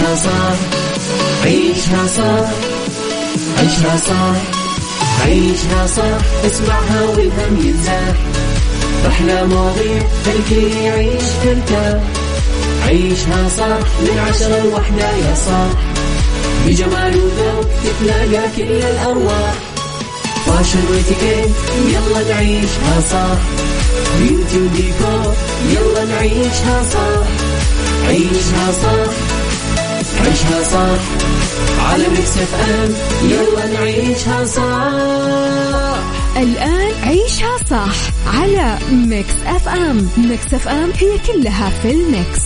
عيشها صح، عيشها صح، عيشها صح، عيشها صح، اسمعها والهم ينزاح، رحلة مواضيع خلكي يعيش ترتاح، عيشها صح من 10 ل1 يا صاح، بجمال وذوق تتلاقى كل الأرواح، فاشل واتيكيت يلا نعيشها صح، بيوتي وديكور يلا نعيشها صح، عيشها صح، عيشها صح، على ميكس أف أم يلا نعيشها صح. الآن عيشها صح على ميكس أف أم. ميكس أف أم هي كلها في الميكس.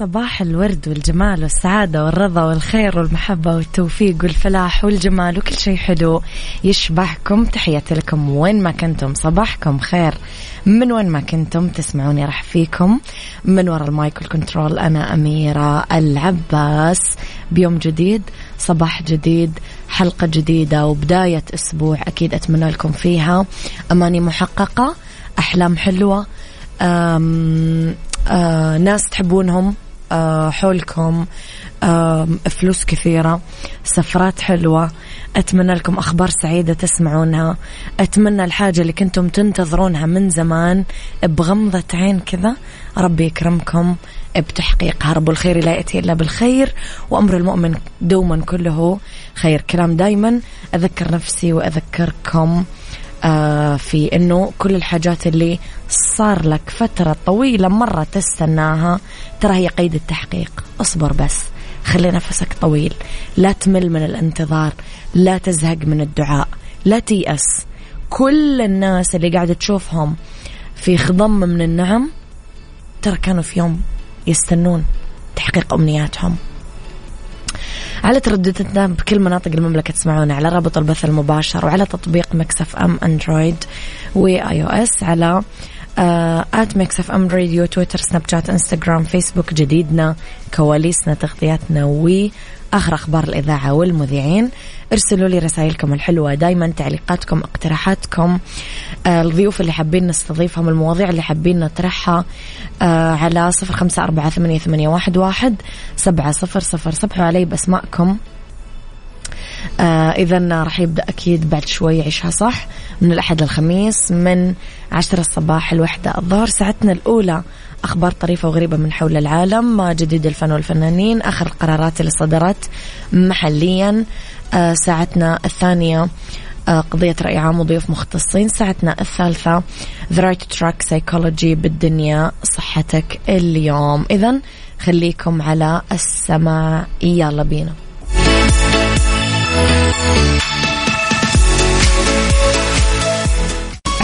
صباح الورد والجمال والسعادة والرضا والخير والمحبة والتوفيق والفلاح والجمال وكل شيء حلو يشبهكم. تحياتي لكم وين ما كنتم، صباحكم خير من وين ما كنتم تسمعوني. راح فيكم من وراء المايك والكنترول أنا أميرة العباس، بيوم جديد، صباح جديد، حلقة جديدة وبداية أسبوع أكيد أتمنى لكم فيها أماني محققة، أحلام حلوة، ناس تحبونهم حولكم، فلوس كثيرة، سفرات حلوة. أتمنى لكم أخبار سعيدة تسمعونها، أتمنى الحاجة اللي كنتم تنتظرونها من زمان بغمضة عين كذا ربي يكرمكم بتحقيقها. رب الخير لا يأتي إلا بالخير وأمر المؤمن دوما كله خير. كلام دايما أذكر نفسي وأذكركم في أنه كل الحاجات اللي صار لك فترة طويلة مرة تستناها ترى هي قيد التحقيق. أصبر بس، خلي نفسك طويل، لا تمل من الانتظار، لا تزهق من الدعاء، لا تيأس. كل الناس اللي قاعدة تشوفهم في خضم من النعم ترى كانوا في يوم يستنون تحقيق أمنياتهم. على تردداتنا بكل مناطق المملكة تسمعونا على رابط البث المباشر وعلى تطبيق ميكس أف أم أندرويد وآي أو إس، على آت ميكس أف أم راديو، تويتر، سناب شات، إنستغرام، فيسبوك. جديدنا، كواليسنا، تغطياتنا وآخر أخبار الإذاعة والمذيعين. ارسلوا لي رسائلكم الحلوة دايما، تعليقاتكم، اقتراحاتكم، الضيوف اللي حابين نستضيفهم، المواضيع اللي حابين نطرحها على 0548811700 علي بأسماءكم. إذن رح يبدأ أكيد بعد شوي عيشها صح من الأحد للخميس من 10 الصباح 1 الظهر. ساعتنا الأولى أخبار طريفة وغريبة من حول العالم، جديد الفن والفنانين، آخر القرارات اللي صدرت محليا. ساعتنا الثانية قضية رأي عام وضيوف مختصين. ساعتنا الثالثة The Right Track Psychology، بالدنيا صحتك اليوم. إذن خليكم على السماع، يلا بينا.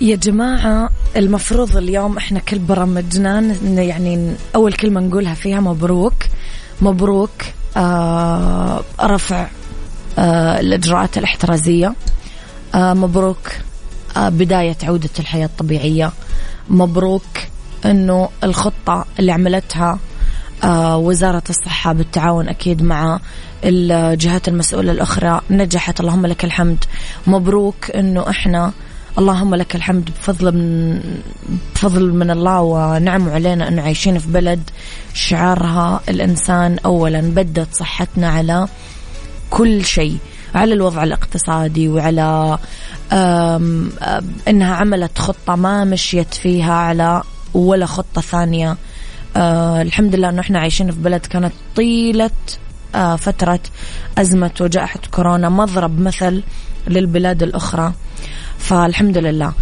يا جماعة المفروض اليوم احنا كل برامجنا يعني أول كلمة نقولها فيها مبروك، مبروك رفع الإجراءات الاحترازية، مبروك بداية عودة الحياة الطبيعية، مبروك أنه الخطة اللي عملتها وزارة الصحة بالتعاون أكيد مع الجهات المسؤولة الأخرى نجحت، اللهم لك الحمد. مبروك أنه احنا اللهم لك الحمد بفضل من الله ونعمه علينا أنه عايشين في بلد شعارها الإنسان أولا. بدت صحتنا على كل شيء، على الوضع الاقتصادي وعلى أنها عملت خطة ما مشيت فيها على ولا خطة ثانية. الحمد لله أنه إحنا عايشين في بلد كانت طيلة فترة أزمة وجائحة كورونا مضرب مثل للبلاد الأخرى، فالحمد لله.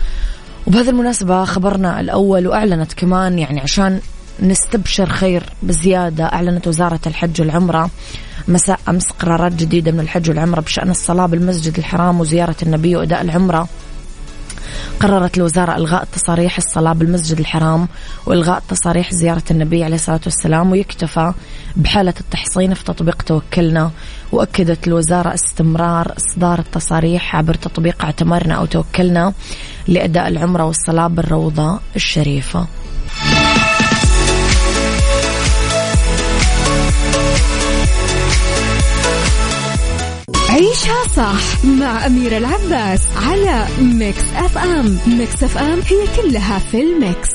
وبهذه المناسبة خبرنا الأول، وأعلنت كمان يعني عشان نستبشر خير بزيادة، أعلنت وزارة الحج والعمرة مساء أمس قرارات جديدة من الحج والعمرة بشأن الصلاة بالمسجد الحرام وزيارة النبي وأداء العمرة. قررت الوزارة إلغاء تصاريح الصلاة بالمسجد الحرام وإلغاء تصاريح زيارة النبي عليه الصلاة والسلام، ويكتفى بحالة التحصين في تطبيق توكلنا. وأكدت الوزارة استمرار إصدار التصاريح عبر تطبيق اعتمرنا أو توكلنا لأداء العمرة والصلاة بالروضة الشريفة. عيشها صح مع أميرة العباس على ميكس أف أم. ميكس أف أم هي كلها في الميكس.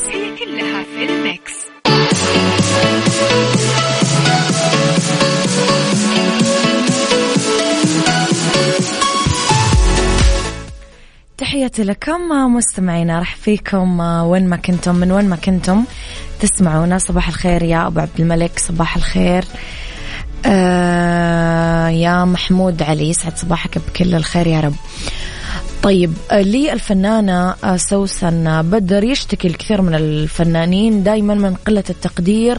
تحياتي لكم مستمعينا، رح فيكم وين ما كنتم، من وين ما كنتم تسمعونا. صباح الخير يا أبو عبد الملك، صباح الخير يا محمود علي، سعد صباحك بكل الخير يا رب. طيب، لي الفنانة سوسن بدر يشتكي الكثير من الفنانين دايما من قلة التقدير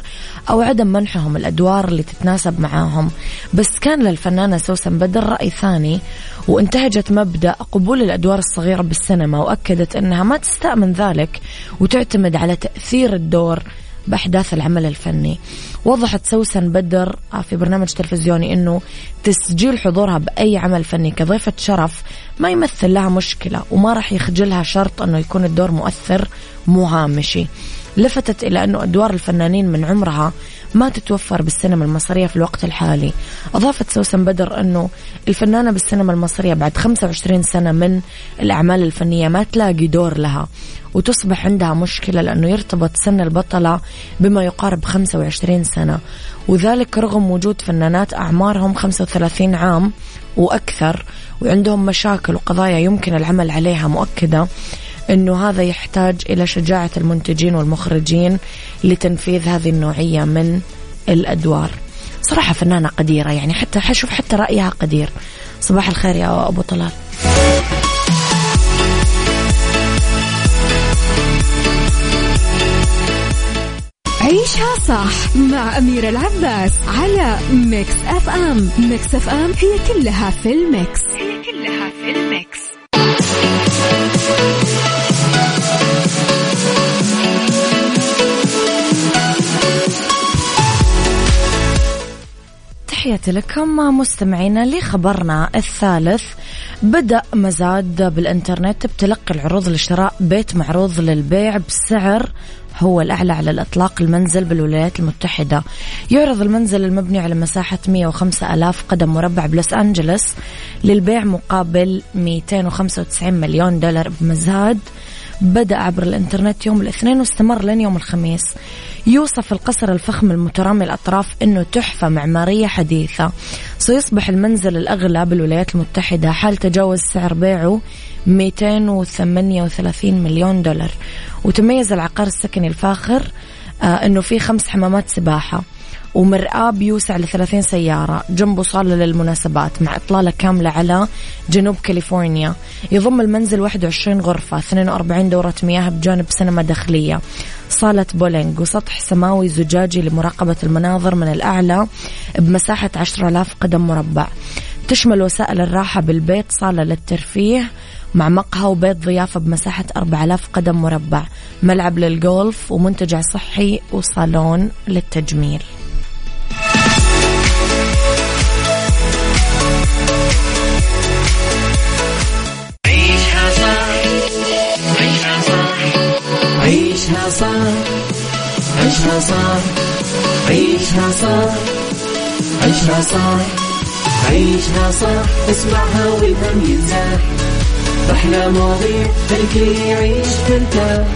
أو عدم منحهم الأدوار اللي تتناسب معاهم، بس كان للفنانة سوسن بدر رأي ثاني، وانتهجت مبدأ قبول الأدوار الصغيرة بالسينما، وأكدت أنها ما تستأمن ذلك وتعتمد على تأثير الدور بأحداث العمل الفني. وضحت سوسن بدر في برنامج تلفزيوني أنه تسجيل حضورها بأي عمل فني كضيفة شرف ما يمثل لها مشكلة، وما رح يخجلها شرط أنه يكون الدور مؤثر مهامشي. لفتت إلى أنه أدوار الفنانين من عمرها ما تتوفر بالسينما المصرية في الوقت الحالي. أضافت سوسن بدر أنه الفنانة بالسينما المصرية بعد 25 سنة من الأعمال الفنية ما تلاقي دور لها، وتصبح عندها مشكلة لأنه يرتبط سن البطلة بما يقارب 25 سنة، وذلك رغم وجود فنانات أعمارهم 35 عام وأكثر وعندهم مشاكل وقضايا يمكن العمل عليها. مؤكدة أنه هذا يحتاج إلى شجاعة المنتجين والمخرجين لتنفيذ هذه النوعية من الأدوار. صراحة فنانة قديرة، يعني حتى حشوف حتى رأيها قدير. صباح الخير يا أبو طلال. عيشها صح مع أميرة العباس على ميكس أف أم. ميكس أف أم هي كلها في الميكس. تحياتي لكم مستمعينا. لخبرنا الثالث، بدأ مزاد بالإنترنت بتلقي العروض لشراء بيت معروض للبيع بسعر هو الأعلى على الإطلاق. المنزل بالولايات المتحدة يعرض المنزل المبني على مساحة 105,000 قدم مربع بلوس أنجلس للبيع مقابل 295 مليون دولار بمزاد. بدأ عبر الإنترنت يوم الاثنين واستمر لين يوم الخميس. يوصف القصر الفخم المترامي الأطراف أنه تحفة معمارية حديثة. سيصبح المنزل الأغلى بالولايات المتحدة حال تجاوز سعر بيعه 238 مليون دولار. وتميز العقار السكني الفاخر أنه فيه 5 حمامات سباحة ومرآة بيوسع ل30 سيارة، جنبه صالة للمناسبات مع إطلالة كاملة على جنوب كاليفورنيا. يضم المنزل 21 غرفة، 42 دورة مياه بجانب سينما داخلية، صالة بولينج، وسطح سماوي زجاجي لمراقبة المناظر من الأعلى بمساحة 10,000 قدم مربع. تشمل وسائل الراحة بالبيت صالة للترفيه مع مقهى وبيت ضيافة بمساحة 4,000 قدم مربع، ملعب للجولف ومنتجع صحي وصالون للتجميل. عيشها صح، عيشها صح، عيشها صح، عيشها صح، عيشها صح، عيشها صح، عيشها صح، اسمعها والهم ينزاح، أحلى مواضيع الكل يعيش مرتاح،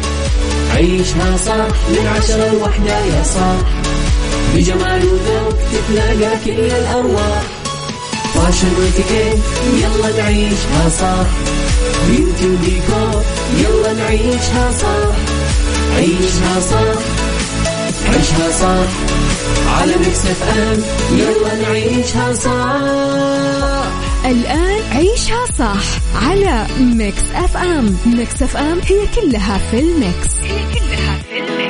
عيشها صح من 10 لوحدة يا صاح، بجمال وذوق تتلاقى كل الأرواح. فاشل واتيكيت يلا نعيشها صح، بيوتي وديكور يلا نعيشها صح، عيشها صح عيشها صح على ميكس أف أم يلا نعيشها صح. الآن عيشها صح على ميكس أف أم. ميكس أف أم هي كلها في الميكس، هي كلها في الميكس.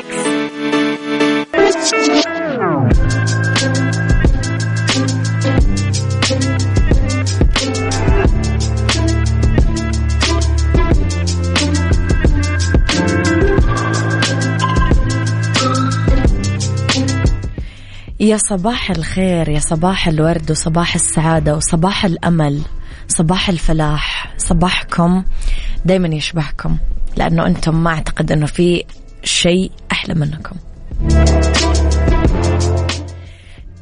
يا صباح الخير، يا صباح الورد وصباح السعادة وصباح الأمل، صباح الفلاح. صباحكم دايما يشبهكم، لأنه أنتم ما أعتقد أنه في شيء أحلى منكم.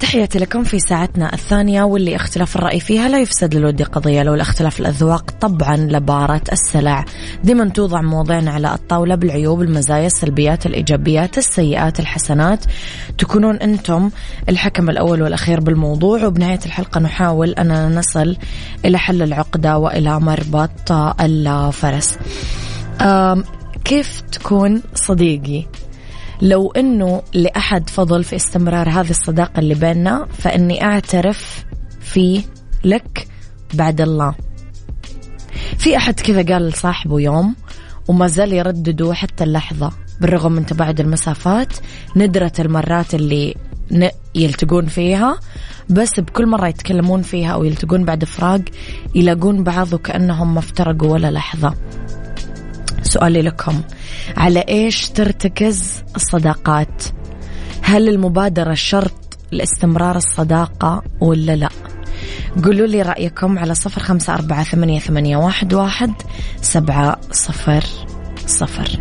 تحياتي لكم في ساعتنا الثانية، واللي اختلاف الرأي فيها لا يفسد للودي قضية، لو الاختلاف الأذواق طبعا لبارة السلع. دايما توضع مواضيعنا على الطاولة بالعيوب، المزايا، السلبيات، الإيجابيات، السيئات، الحسنات. تكونون أنتم الحكم الأول والأخير بالموضوع، وبنهاية الحلقة نحاول أن نصل إلى حل العقدة وإلى مربط الفرس. كيف تكون صديقي؟ لو أنه لأحد فضل في استمرار هذه الصداقة اللي بيننا، فإني أعترف فيه لك بعد الله. في أحد كذا قال لصاحبه يوم وما زال يردده حتى اللحظة، بالرغم من تباعد المسافات، ندرة المرات اللي يلتقون فيها، بس بكل مرة يتكلمون فيها أو يلتقون بعد فراق يلاقون بعض وكأنهم ما افترقوا ولا لحظة. سؤالي لكم، على إيش ترتكز الصداقات؟ هل المبادرة شرط لاستمرار الصداقة ولا لا؟ قولوا لي رأيكم على 0548811700.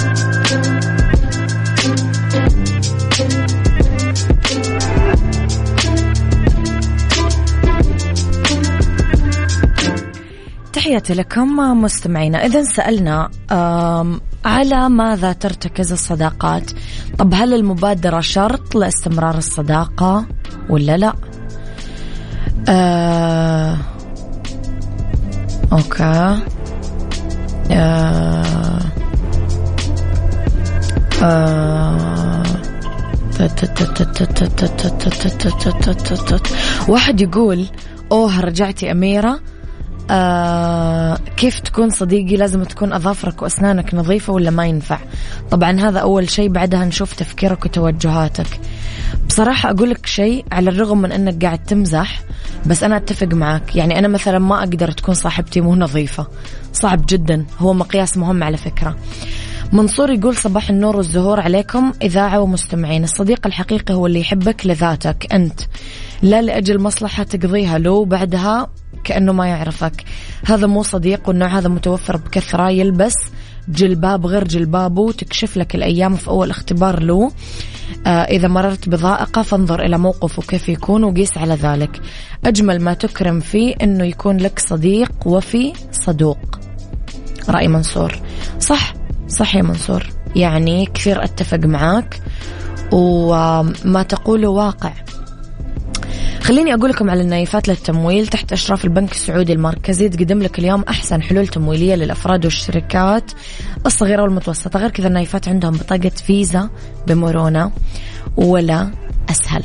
تحياتي لكم مستمعينا. إذن سألنا على ماذا ترتكز الصداقات؟ طب هل المبادرة شرط لاستمرار الصداقة ولا لا؟ أوكي. واحد يقول رجعتي أميرة. كيف تكون صديقي؟ لازم تكون أظافرك وأسنانك نظيفة ولا ما ينفع؟ طبعا هذا أول شيء، بعدها نشوف تفكيرك وتوجهاتك. بصراحة أقولك شيء، على الرغم من أنك قاعد تمزح، بس أنا أتفق معك. يعني أنا مثلا ما أقدر تكون صاحبتي مو نظيفة، صعب جدا، هو مقياس مهم على فكرة. منصور يقول صباح النور والزهور عليكم إذاعة ومستمعين. الصديق الحقيقي هو اللي يحبك لذاتك أنت، لا لأجل مصلحة تقضيها له بعدها كأنه ما يعرفك. هذا مو صديق، والنوع هذا متوفر بكثرة، يلبس جلباب غير جلبابه، تكشف لك الأيام في أول اختبار له. إذا مررت بضائقة فانظر إلى موقفه كيف يكون وقيس على ذلك. أجمل ما تكرم فيه أنه يكون لك صديق وفي صدوق. رأي منصور صح يا منصور، يعني كثير أتفق معاك، وما تقوله واقع. خليني أقول لكم على النايفات للتمويل تحت إشراف البنك السعودي المركزي. تقدم لك اليوم أحسن حلول تمويلية للأفراد والشركات الصغيرة والمتوسطة. غير كذا النايفات عندهم بطاقة فيزا بمرونة ولا أسهل.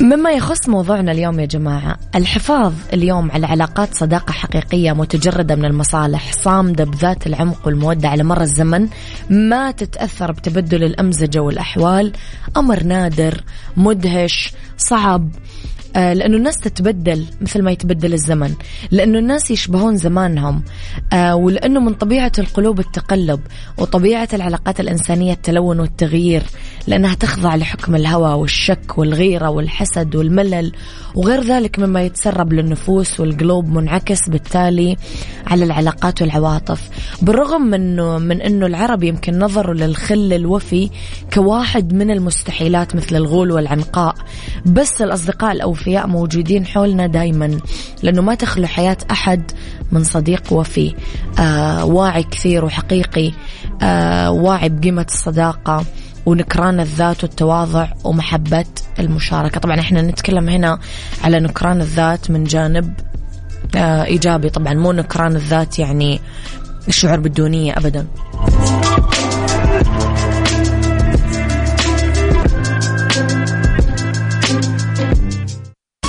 مما يخص موضوعنا اليوم يا جماعة، الحفاظ اليوم على علاقات صداقة حقيقية متجردة من المصالح، صامدة بذات العمق والمودة على مر الزمن، ما تتأثر بتبدل الأمزجة والأحوال، أمر نادر مدهش صعب. لأنه الناس تتبدل مثل ما يتبدل الزمن، لأنه الناس يشبهون زمانهم، ولأنه من طبيعة القلوب التقلب، وطبيعة العلاقات الإنسانية التلون والتغيير، لأنها تخضع لحكم الهوى والشك والغيرة والحسد والملل وغير ذلك مما يتسرب للنفوس والقلوب، منعكس بالتالي على العلاقات والعواطف. بالرغم من أنه العرب يمكن نظروا للخل الوفي كواحد من المستحيلات مثل الغول والعنقاء، بس الأصدقاء الأوفياء موجودين حولنا دايما، لأنه ما تخلو حياة أحد من صديق وفي، واعي كثير وحقيقي، واعي بقيمة الصداقة ونكران الذات والتواضع ومحبة المشاركة. طبعا احنا نتكلم هنا على نكران الذات من جانب إيجابي، طبعا مو نكران الذات يعني الشعور بالدونية أبدا.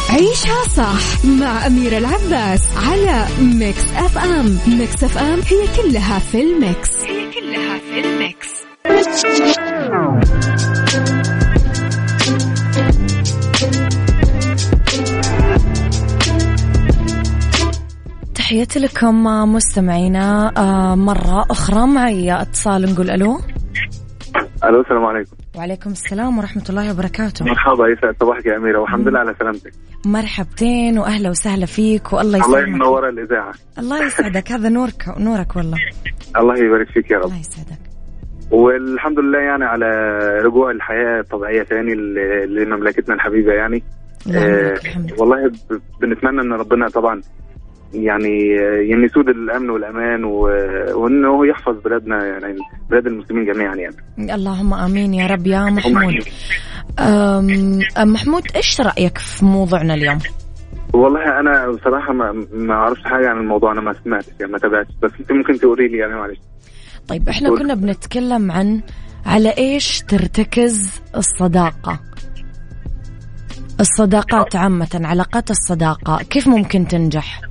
عيشها صح مع أميرة العباس على ميكس أف أم. ميكس أف أم هي كلها في الميكس، هي كلها في الميكس. تحياتي لكم مستمعينا مرة أخرى. معي اتصال، نقول ألو. ألو، السلام عليكم. وعليكم السلام ورحمة الله وبركاته. مرحبا، يسعد صباحك يا أميرة، والحمد لله على سلامتك. مرحبتين وأهلا وسهلا فيك، والله يسعدك. الله ينور الإذاعة. الله يسعدك، هذا نورك نورك والله. الله يبارك فيك يا رب. الله يسعدك. والحمد لله يعني على رجوع الحياة الطبيعية ثاني لمملكتنا الحبيبة يعني. والله بنتمنى أن ربنا طبعا يعني يسود الأمن والأمان وأنه يحفظ بلادنا يعني بلاد المسلمين جميعا يعني. اللهم آمين يا رب. يا محمود، محمود إيش رأيك في موضوعنا اليوم؟ والله أنا بصراحة ما أعرفش حاجة عن الموضوع، أنا ما سمعت يعني ما تابعت، بس أنت ممكن تقولي لي يعني معلش. طيب احنا كنا بنتكلم عن على إيش ترتكز الصداقة، الصداقات عامة، علاقات الصداقة كيف ممكن تنجح؟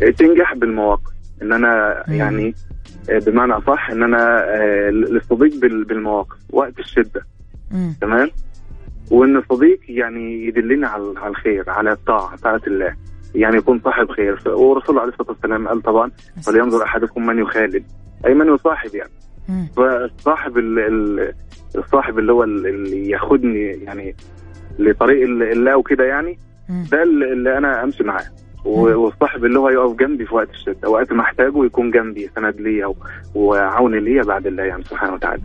تنجح بالمواقف، ان انا يعني بمعنى اصح ان انا للصديق بالمواقف وقت الشده. تمام. وان الصديق يعني يدلني على الخير، على الطاعه، طاعه الله، يعني يكون صاحب خير. والرسول عليه الصلاه والسلام قال طبعا فلينظر احدكم من يخالد، اي من يصاحب يعني. فالصاحب الصاحب اللي هو اللي ياخدني يعني لطريق الله وكده يعني، ده اللي انا امشي معاه. والصاحب اللي هو يقف جنبي في وقت الشدة، وقت ما احتاجه يكون جنبي، سند ليا وعون ليا بعد الله يعني سبحانه وتعالى.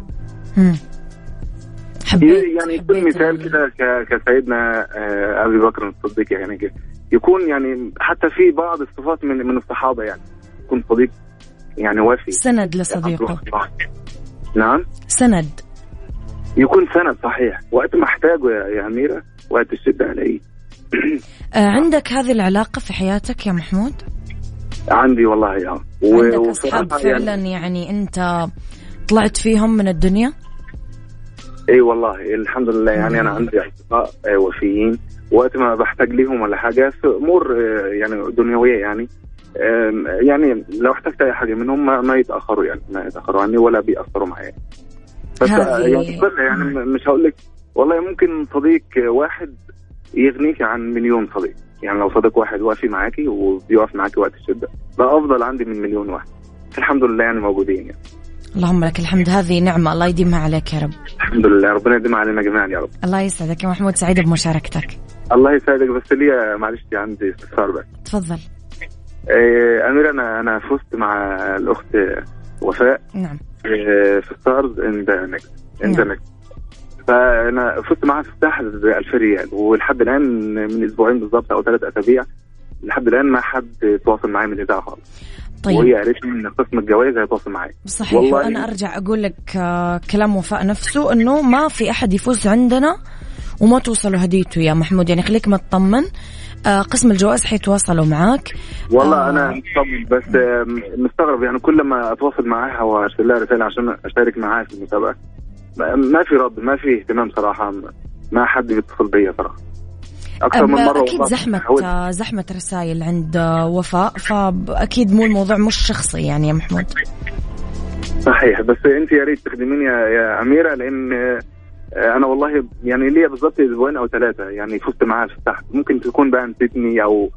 يعني يكون مثال كده كسيدنا أبي بكر الصديق يعني كده. يكون يعني حتى في بعض الصفات من الصحابة يعني، يكون صديق يعني وافي، سند لصديقه. نعم، سند، يكون سند صحيح وقت ما احتاجه يا أميرة، وقت الشدة عليه. عندك هذه العلاقة في حياتك يا محمود؟ عندي والله يعني. عندك أصحاب فعلا يعني أنت طلعت فيهم من الدنيا؟ أي والله الحمد لله يعني. أنا عندي أصدقاء وفيين، وقت ما بحتاج ليهم ولا حاجة في أمور يعني دنيوية يعني، يعني لو احتجت أي حاجة منهم ما يتأخروا يعني، ما يتأخروا عني ولا بيأثروا معايا. بس يعني مش هقولك والله ممكن صديق واحد يغنيك عن مليون صديق يعني. لو صديق واحد وافي معاكي وبيقف معاكي وقت الشدة، ده أفضل عندي من مليون واحد. الحمد لله يعني موجودين يعني. اللهم لك الحمد، هذه نعمة الله يديمها عليك يا رب. الحمد لله، ربنا يديمها علينا جميعا يا رب. الله يسعدك يا محمود، سعيدة بمشاركتك. الله يسعدك، بس لي معلش عندي استفسار بس. تفضل. أمير، أنا فزت مع الأخت وفاء. نعم. في ستارز إن ذا نيكست، إن ذا نيكست. فأنا فزت معها في الساحل ب2000 ريال، ولحد الآن من أسبوعين بالضبط أو 3 أسابيع لحد الآن ما حد تواصل معي من الإذاعة خالص. طيب. وهي قالت لي إن قسم الجواز هيتواصل معي. صحيح. والله أنا أرجع أقول لك كلام وفاء نفسه، إنه ما في أحد يفوز عندنا وما توصلوا هديته يا محمود يعني. خليك مطمن، قسم الجواز حيتواصلوا معاك. والله أنا مطمن، بس مستغرب يعني كل ما أتواصل معها وأرسل لها رسالة عشان أشارك معاها في المسابقة ما في رد، ما في اهتمام صراحة، ما حد بيتصل بيا صراحة أكثر من مرة. أكيد زحمة رسائل عند وفاء، فأكيد مو الموضوع مش شخصي يعني يا محمود. صحيح، بس أنت يا ريت تخدميني يا أميرة، لأن انا والله يعني ليا بالظبط اسبوعين او 3 يعني فزت معاها في تحت. ممكن تكون بقى نسيتني او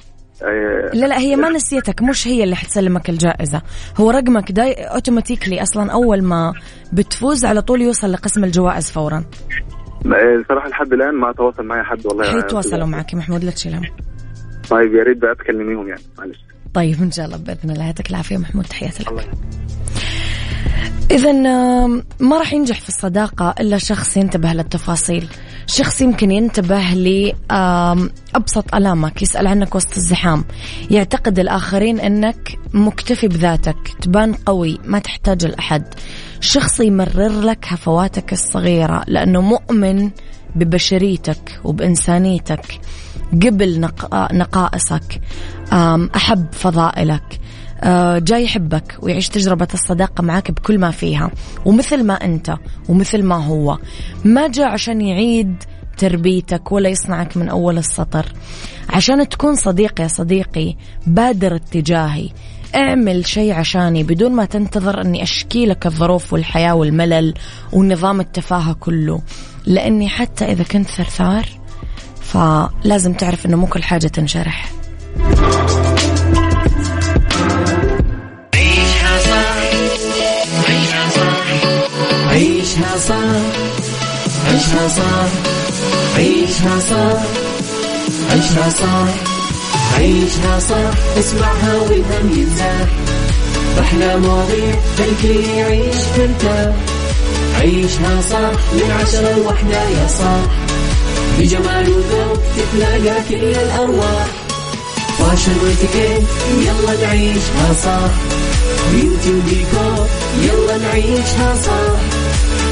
لا هي ما نسيتك، مش هي اللي حتسلمك الجائزة، هو رقمك ده اوتوماتيكلي اصلا اول ما بتفوز على طول يوصل لقسم الجوائز فورا. صراحة لحد الان ما تواصل معي حد والله. هيتواصلوا معك محمود لا تشيلهم. طيب يا ريت بقى تكلميهم يعني معلش. طيب ان شاء الله باذن الله. يعطيك العافية محمود، تحياتي لك. إذن ما راح ينجح في الصداقة إلا شخص ينتبه للتفاصيل، شخص يمكن ينتبه لأبسط ألامك، يسأل عنك وسط الزحام، يعتقد الآخرين أنك مكتفي بذاتك، تبان قوي ما تحتاج لأحد، شخص يمرر لك هفواتك الصغيرة لأنه مؤمن ببشريتك وبإنسانيتك، قبل نقائصك، أحب فضائلك، جاي يحبك ويعيش تجربة الصداقة معك بكل ما فيها ومثل ما أنت ومثل ما هو، ما جاء عشان يعيد تربيتك ولا يصنعك من أول السطر. عشان تكون صديقي يا صديقي بادر اتجاهي، اعمل شيء عشاني بدون ما تنتظر أني أشكي لك الظروف والحياة والملل والنظام التفاهة كله، لأني حتى إذا كنت ثرثار فلازم تعرف أنه مو كل حاجة تنشرح. عيشها صار، عيشها صار، عيشها صار، عيشها صار، عيشها صار، اسمعها والهم ينزاح، رحلة مواضيع خلكي يعيش ترتاح، عيشها صار من 10 لوحدة يا صاح، بجمال وذوق تتلاقى كل الأرواح، فاشل واتيكيت يلا نعيشها صح، بيوتي وديكور يلا نعيشها صح،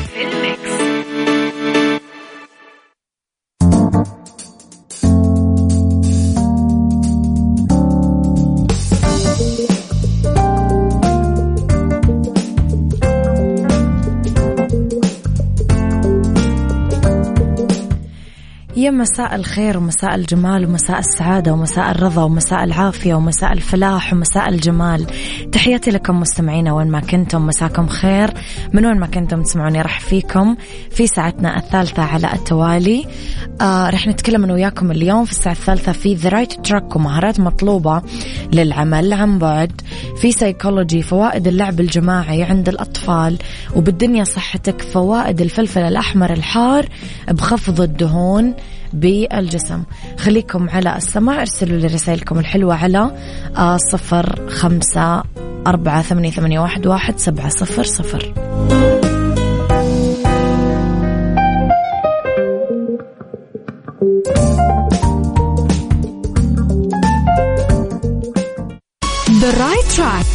في الميكس. يا مساء الخير ومساء الجمال ومساء السعادة ومساء الرضا ومساء العافية ومساء الفلاح ومساء الجمال، تحياتي لكم مستمعينا وين ما كنتم، مساكم خير من وين ما كنتم تسمعوني. رح فيكم في ساعتنا الثالثة على التوالي. رح نتكلم أنا وياكم اليوم في الساعة الثالثة في The Right Track ومهارات مطلوبة للعمل عن بعد، في Psychology فوائد اللعب الجماعي عند الأطفال، وبالدنيا صحتك فوائد الفلفل الأحمر الحار بخفض الدهون بالجسم. خليكم على السماع، ارسلوا لي رسائلكم الحلوة على 0548811700. The Right Track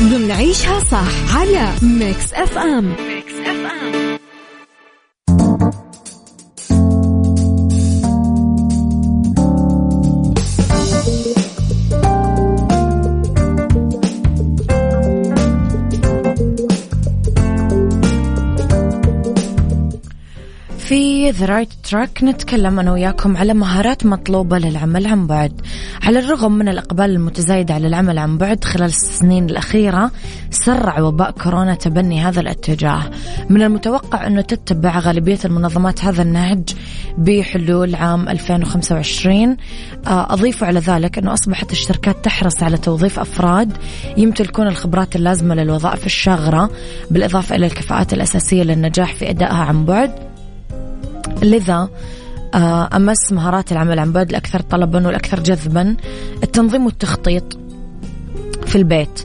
بنعيشها صح على ميكس أف أم. في The Right Track نتكلم أنا وياكم على مهارات مطلوبة للعمل عن بعد. على الرغم من الإقبال المتزايد على العمل عن بعد خلال السنين الأخيرة، سرع وباء كورونا تبني هذا الاتجاه. من المتوقع أنه تتبع غالبية المنظمات هذا النهج بحلول عام 2025. أضيفوا على ذلك أنه أصبحت الشركات تحرص على توظيف أفراد يمتلكون الخبرات اللازمة للوظائف الشاغرة، بالإضافة إلى الكفاءات الأساسية للنجاح في أدائها عن بعد. لذا أمس مهارات العمل عن بعد الأكثر طلباً والأكثر جذباً التنظيم والتخطيط في البيت،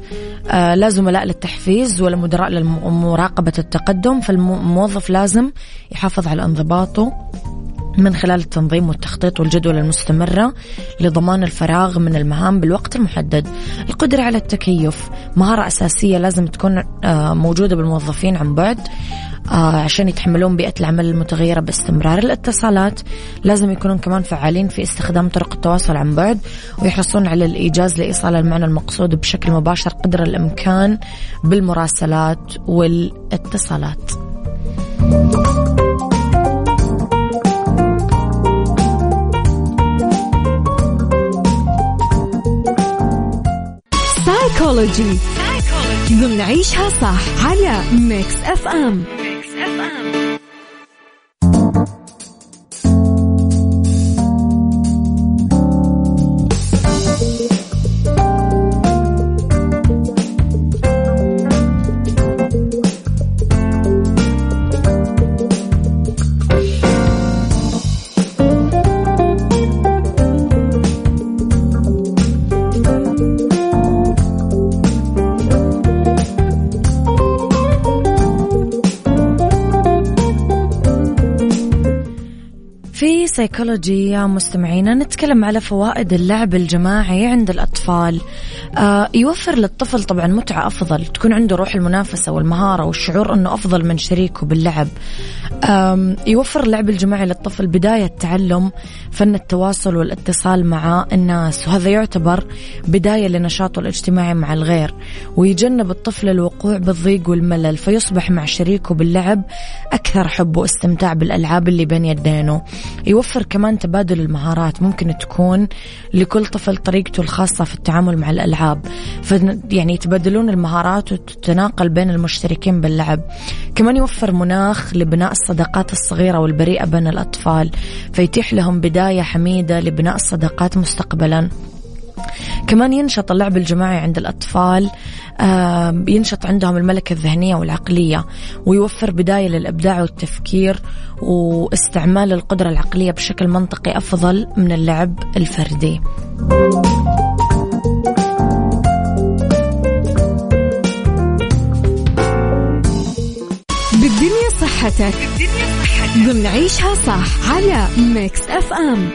لا زملاء للتحفيز ولا مدراء لمراقبة التقدم، فالموظف لازم يحافظ على انضباطه من خلال التنظيم والتخطيط والجدول المستمرة لضمان الفراغ من المهام بالوقت المحدد. القدرة على التكيف مهارة أساسية لازم تكون موجودة بالموظفين عن بعد عشان يتحملون بيئة العمل المتغيرة باستمرار. الاتصالات لازم يكونون كمان فعالين في استخدام طرق التواصل عن بعد ويحرصون على الإيجاز لإيصال المعنى المقصود بشكل مباشر قدر الإمكان بالمراسلات والاتصالات. Psychology ضمن عيشها صح على ميكس أف أم. في سيكولوجي يا مستمعينا نتكلم على فوائد اللعب الجماعي عند الأطفال. يوفر للطفل طبعا متعة أفضل، تكون عنده روح المنافسة والمهارة والشعور أنه أفضل من شريكه باللعب. يوفر اللعب الجماعي للطفل بداية تعلم فن التواصل والاتصال مع الناس، وهذا يعتبر بداية لنشاطه الاجتماعي مع الغير، ويجنب الطفل الوقوع بالضيق والملل، فيصبح مع شريكه باللعب أكثر حب واستمتاع بالألعاب اللي بين يدينه. يوفر كمان تبادل المهارات، ممكن تكون لكل طفل طريقته الخاصة في التعامل مع الألعاب، يعني يتبادلون المهارات وتتناقل بين المشتركين باللعب. كمان يوفر مناخ لبناء الصداقات الصغيرة والبريئة بين الأطفال، فيتيح لهم بداية حميدة لبناء الصداقات مستقبلا. كمان ينشط اللعب الجماعي عند الأطفال، ينشط عندهم الملكة الذهنية والعقلية، ويوفر بداية للإبداع والتفكير واستعمال القدرة العقلية بشكل منطقي أفضل من اللعب الفردي. بالدنيا صحتك ضمن عيشها صح على ميكس أف أم.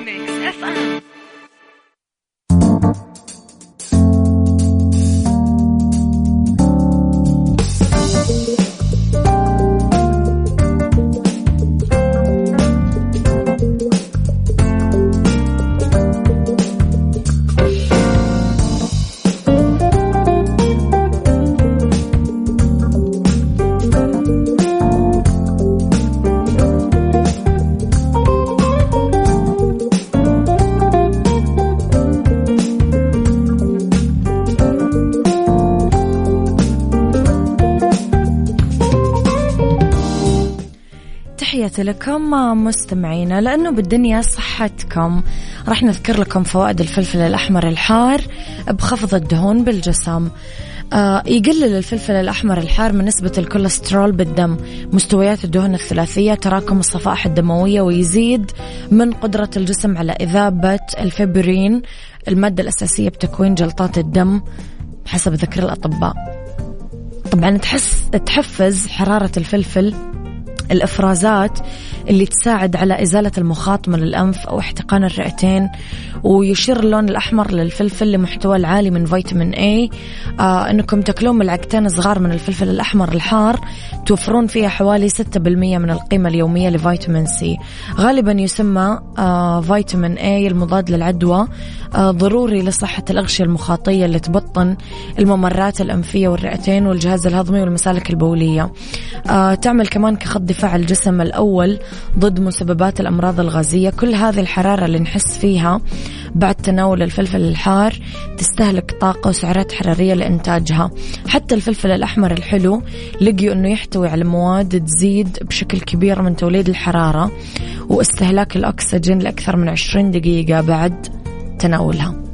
لكم مستمعينا، لأنه بالدنيا صحتكم راح نذكر لكم فوائد الفلفل الأحمر الحار بخفض الدهون بالجسم. يقلل الفلفل الأحمر الحار من نسبة الكوليسترول بالدم، مستويات الدهون الثلاثية، تراكم الصفائح الدموية، ويزيد من قدرة الجسم على إذابة الفيبرين المادة الأساسية بتكوين جلطات الدم حسب ذكر الأطباء. طبعا تحفز حرارة الفلفل الإفرازات اللي تساعد على إزالة المخاط من الأنف أو احتقان الرئتين. ويشير اللون الأحمر للفلفل لمحتوى العالي من فيتامين A. أنكم تاكلون ملعقتين صغار من الفلفل الأحمر الحار توفرون فيها حوالي 6% من القيمة اليومية لفيتامين C، غالبا يسمى فيتامين A المضاد للعدوى، ضروري لصحة الأغشية المخاطية اللي تبطن الممرات الأنفية والرئتين والجهاز الهضمي والمسالك البولية. تعمل كمان كخط فعل الجسم الأول ضد مسببات الأمراض الغازية. كل هذه الحرارة اللي نحس فيها بعد تناول الفلفل الحار تستهلك طاقة وسعرات حرارية لإنتاجها. حتى الفلفل الأحمر الحلو لقيوا أنه يحتوي على مواد تزيد بشكل كبير من توليد الحرارة واستهلاك الأكسجين لأكثر من 20 دقيقة بعد تناولها.